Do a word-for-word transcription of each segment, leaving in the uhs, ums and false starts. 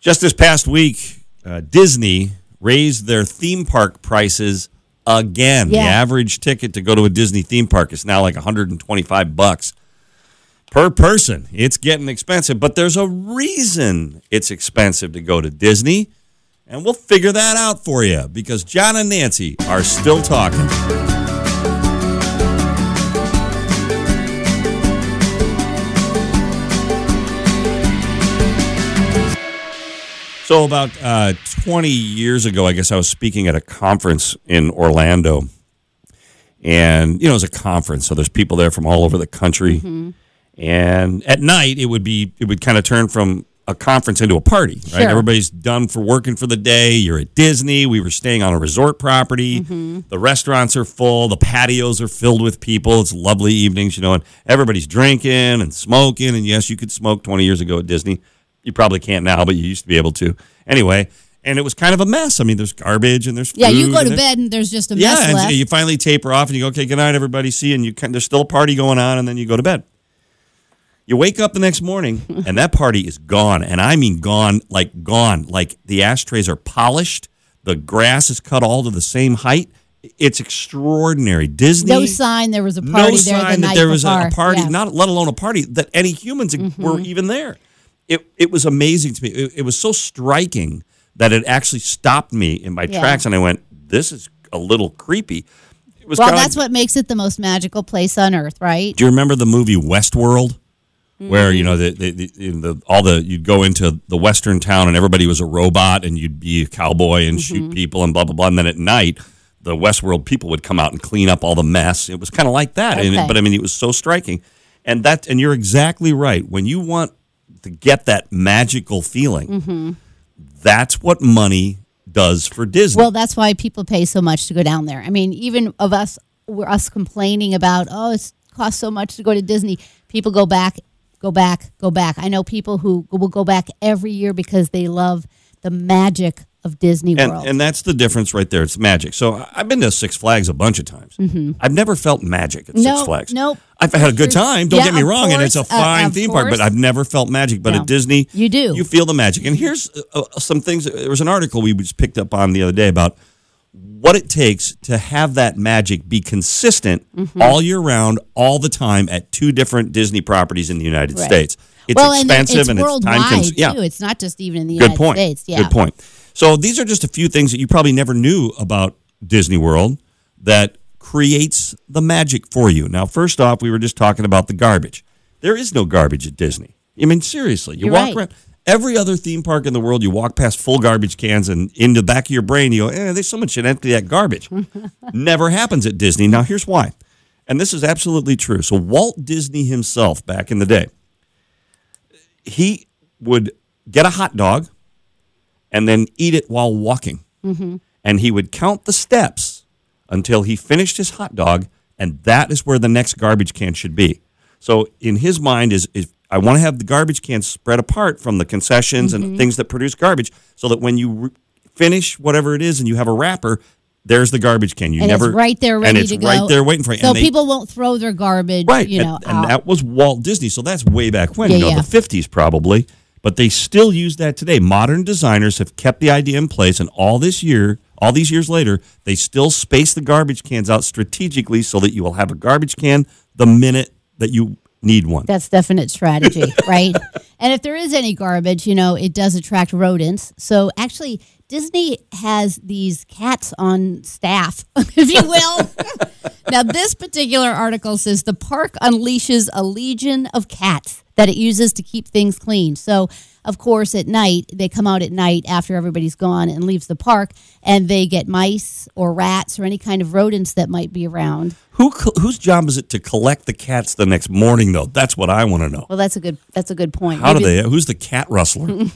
Just this past week, uh, Disney raised their theme park prices again. Yeah. The average ticket to go to a Disney theme park is now like one hundred twenty-five bucks per person. It's getting expensive, but there's a reason it's expensive to go to Disney, and we'll figure that out for you because John and Nancy are still talking. So about uh, twenty years ago, I guess I was speaking at a conference in Orlando. And, you know, it was a conference, so there's people there from all over the country. Mm-hmm. And at night, it would be it would kind of turn from a conference into a party, right? Sure. Everybody's done for working for the day. You're at Disney. We were staying on a resort property. Mm-hmm. The restaurants are full. The patios are filled with people. It's lovely evenings, you know, and everybody's drinking and smoking. And, yes, you could smoke twenty years ago at Disney. You probably can't now, but you used to be able to. Anyway, and it was kind of a mess. I mean, there's garbage and there's food. Yeah, you go to bed and there's just a mess left. Yeah, and you finally taper off and you go, okay, good night, everybody, see you. And you can, there's still a party going on, and then you go to bed. You wake up the next morning, and that party is gone. And I mean gone, like gone. Like the ashtrays are polished. The grass is cut all to the same height. It's extraordinary. Disney. No sign there was a party there the night before. No sign that there was a party, not let alone a party, that any humans mm-hmm. were even there. It it was amazing to me. It, it was so striking that it actually stopped me in my yeah. tracks, and I went, this is a little creepy. It was well, that's like, what makes it the most magical place on earth, right? Do you remember the movie Westworld? Mm-hmm. Where, you know, the, the, the, the, all the you'd go into the western town, and everybody was a robot, and you'd be a cowboy and mm-hmm. shoot people and blah, blah, blah. And then at night, the Westworld people would come out and clean up all the mess. It was kind of like that, okay. and, but, I mean, it was so striking. And that, and you're exactly right. When you want to get that magical feeling. Mm-hmm. That's what money does for Disney. Well, that's why people pay so much to go down there. I mean, even of us, we're us complaining about, oh, it costs so much to go to Disney. People go back, go back, go back. I know people who will go back every year because they love the magic of Disney World. And, and that's the difference right there. It's magic. So I've been to Six Flags a bunch of times. Mm-hmm. I've never felt magic at no, Six Flags. No, nope. I've had a good time. Don't yeah, get me wrong. Course, and it's a fine uh, theme course. park, but I've never felt magic. But no. at Disney, you do. You feel the magic. And here's uh, some things. There was an article we just picked up on the other day about what it takes to have that magic be consistent mm-hmm. all year round, all the time at two different Disney properties in the United right. States. It's well, expensive and it's, and it's time consuming. Yeah. It's not just even in the United good point. States. Yeah. Good point. So these are just a few things that you probably never knew about Disney World that creates the magic for you. Now, first off, we were just talking about the garbage. There is no garbage at Disney. I mean, seriously. You You're walk right. around every other theme park in the world, you walk past full garbage cans, and in the back of your brain, you go, eh, there's someone should empty that garbage. Never happens at Disney. Now, here's why. And this is absolutely true. So Walt Disney himself, back in the day, he would get a hot dog and then eat it while walking. Mm-hmm. And he would count the steps until he finished his hot dog, and that is where the next garbage can should be. So in his mind is, is I want to have the garbage cans spread apart from the concessions mm-hmm. and things that produce garbage so that when you re- finish whatever it is and you have a wrapper, there's the garbage can. You and never, it's right there ready to go. And it's right there waiting for you. So and they, people won't throw their garbage, right, you know, and, out. And that was Walt Disney, so that's way back when, yeah, you know, yeah. the fifties probably. But they still use that today. Modern designers have kept the idea in place, and all this year, all these years later, they still space the garbage cans out strategically so that you will have a garbage can the minute that you need one. That's definite strategy, right? And if there is any garbage, you know, it does attract rodents. So actually, Disney has these cats on staff, if you will. Now, this particular article says the park unleashes a legion of cats that it uses to keep things clean. So, of course, at night, they come out at night after everybody's gone and leaves the park, and they get mice or rats or any kind of rodents that might be around. Who whose job is it to collect the cats the next morning, though? That's what I want to know. Well, that's a good that's a good point. How Maybe. do they? Who's the cat rustler?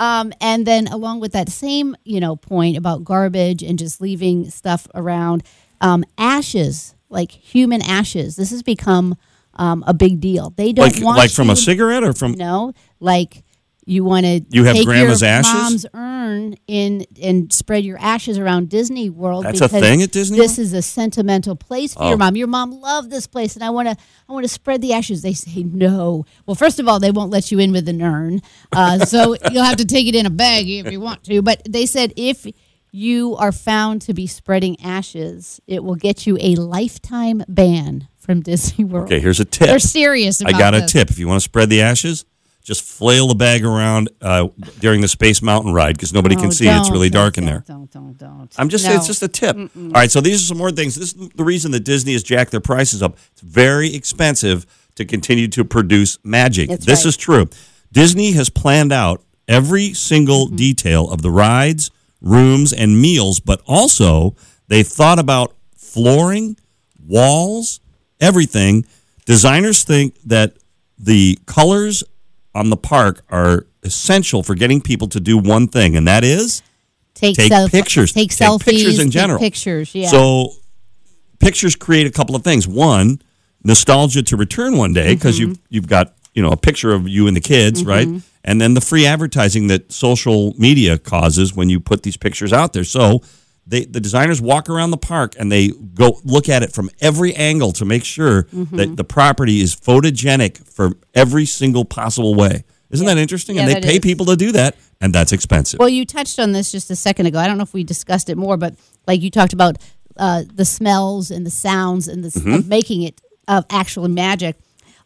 um, and then, along with that same you know point about garbage and just leaving stuff around, um, ashes like human ashes. This has become Um, a big deal. They don't like, want like from you, a cigarette or from no, like you want to. You have grandma's ashes. Mom's urn burn in and spread your ashes around Disney World. That's a thing at Disney World? This is a sentimental place for oh. your mom. Your mom loved this place, and I want to I want to spread the ashes. They say no. Well, first of all, they won't let you in with an urn, uh, so you'll have to take it in a bag if you want to. But they said if you are found to be spreading ashes, it will get you a lifetime ban from Disney World. Okay, here's a tip. They're serious about this. I got a this. tip. If you want to spread the ashes, just flail the bag around uh, during the Space Mountain ride because nobody oh, can see it. It's really dark don't, in there. Don't, don't, don't. I'm just no. saying it's just a tip. Mm-mm. All right, so these are some more things. This is the reason that Disney has jacked their prices up. It's very expensive to continue to produce magic. That's this right. is true. Disney has planned out every single mm-hmm. detail of the rides, rooms, and meals, but also they thought about flooring, walls, everything. Designers think that the colors on the park are essential for getting people to do one thing, and that is take, take self- pictures. Take, take selfies. Pictures in general. Take pictures, yeah. So pictures create a couple of things. One, nostalgia to return one day because mm-hmm. you've, you've got you know a picture of you and the kids, mm-hmm. right? And then the free advertising that social media causes when you put these pictures out there. So they, the designers walk around the park and they go look at it from every angle to make sure mm-hmm. that the property is photogenic for every single possible way. Isn't yeah. that interesting? Yeah, and they pay is. people to do that, and that's expensive. Well, you touched on this just a second ago. I don't know if we discussed it more, but like you talked about uh, the smells and the sounds and the mm-hmm. of making it of actual magic.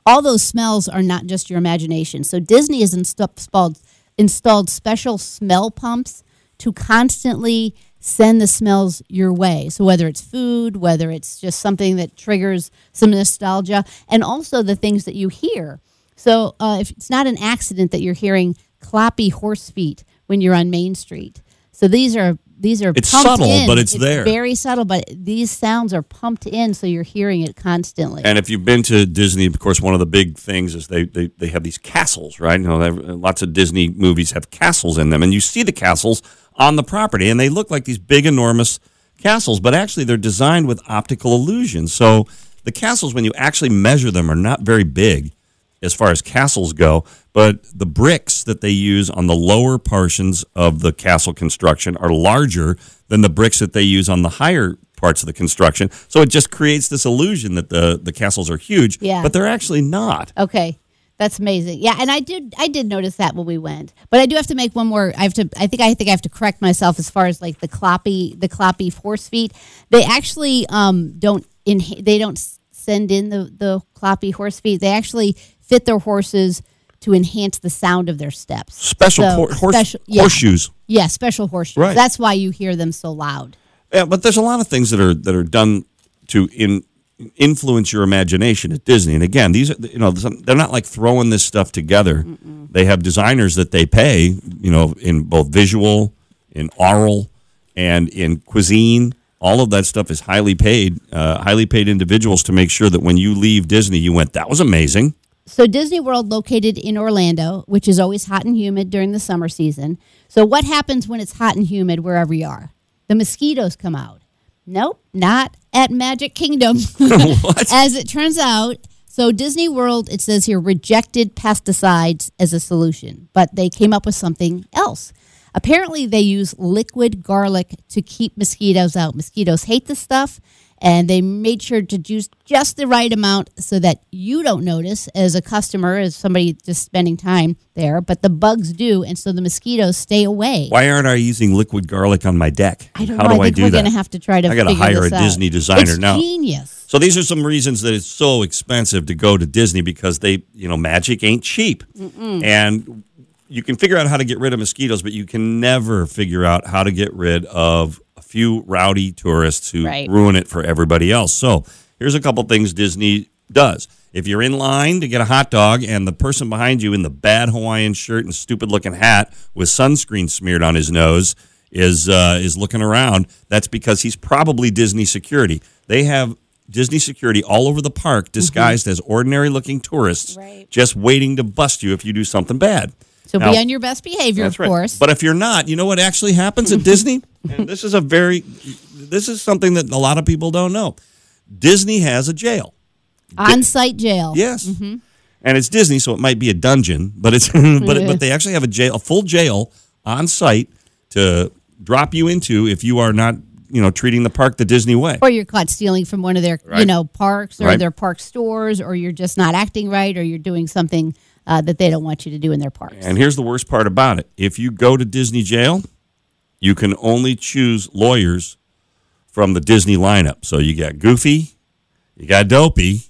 All those smells are not just your imagination. So Disney has installed, installed special smell pumps to constantly send the smells your way. So whether it's food, whether it's just something that triggers some nostalgia, and also the things that you hear. So uh, if it's not an accident that you're hearing cloppy horse feet when you're on Main Street. So these are these are it's subtle, in. but it's, it's there. Very subtle, but these sounds are pumped in, so you're hearing it constantly. And if you've been to Disney, of course, one of the big things is they they, they have these castles, right? You know, they have, lots of Disney movies have castles in them, and you see the castles on the property, and they look like these big, enormous castles, but actually they're designed with optical illusions. So the castles, when you actually measure them, are not very big as far as castles go, but the bricks that they use on the lower portions of the castle construction are larger than the bricks that they use on the higher parts of the construction. So it just creates this illusion that the, the castles are huge, yeah. but they're actually not. Okay. That's amazing. Yeah, and I did I did notice that when we went. But I do have to make one more I have to I think I think I have to correct myself as far as like the cloppy the cloppy horse feet. They actually um don't in they don't send in the the cloppy horse feet. They actually fit their horses to enhance the sound of their steps. Special so, por- horse special, yeah. horseshoes. Yeah, special horseshoes. Right. That's why you hear them so loud. Yeah, but there's a lot of things that are that are done to in influence your imagination at Disney. And again, these are, you know, they're not like throwing this stuff together. Mm-mm. They have designers that they pay, you know, in both visual, in oral, and in cuisine. All of that stuff is highly paid, uh, highly paid individuals to make sure that when you leave Disney, you went, that was amazing. So Disney World located in Orlando, which is always hot and humid during the summer season. So what happens when it's hot and humid wherever you are? The mosquitoes come out. Nope, not at Magic Kingdom. As it turns out, so Disney World, it says here, rejected pesticides as a solution, but they came up with something else. Apparently, they use liquid garlic to keep mosquitoes out. Mosquitoes hate this stuff, and they made sure to use just the right amount so that you don't notice as a customer, as somebody just spending time there, but the bugs do, and so the mosquitoes stay away. Why aren't I using liquid garlic on my deck? I don't How know. do I, I think I do we're that? We're going to have to try to figure this out. I got to hire a Disney designer it's now. It's genius. So these are some reasons that it's so expensive to go to Disney because they, you know, magic ain't cheap. Mm-mm. And you can figure out how to get rid of mosquitoes, but you can never figure out how to get rid of a few rowdy tourists who right. ruin it for everybody else. So here's a couple things Disney does. If you're in line to get a hot dog and the person behind you in the bad Hawaiian shirt and stupid-looking hat with sunscreen smeared on his nose is uh, is looking around, that's because he's probably Disney security. They have Disney security all over the park disguised mm-hmm. as ordinary-looking tourists right. just waiting to bust you if you do something bad. So now, be on your best behavior, of course. Right. But if you're not, you know what actually happens at Disney? And this is a very, this is something that a lot of people don't know. Disney has a jail. On-site jail. Yes. Mm-hmm. And it's Disney, so it might be a dungeon, but it's but but they actually have a jail, a full jail on-site to drop you into if you are not, you know, treating the park the Disney way. Or you're caught stealing from one of their, right. you know, parks or right. their park stores, or you're just not acting right, or you're doing something uh, that they don't want you to do in their parks. And here's the worst part about it. If you go to Disney jail, you can only choose lawyers from the Disney lineup. So you got Goofy, you got Dopey.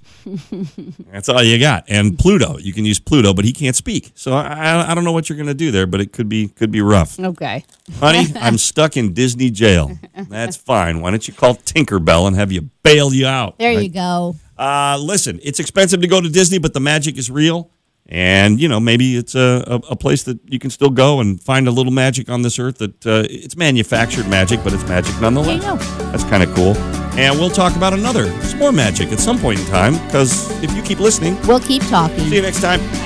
That's all you got. And Pluto. You can use Pluto, but he can't speak. So I, I don't know what you're going to do there, but it could be could be rough. Okay. Honey, I'm stuck in Disney jail. That's fine. Why don't you call Tinkerbell and have you bail you out? There right? you go. Uh, listen, it's expensive to go to Disney, but the magic is real. And, you know, maybe it's a, a, a place that you can still go and find a little magic on this earth that uh, it's manufactured magic, but it's magic nonetheless. Yeah. That's kind of cool. And we'll talk about another, some more magic at some point in time, because if you keep listening, we'll keep talking. See you next time.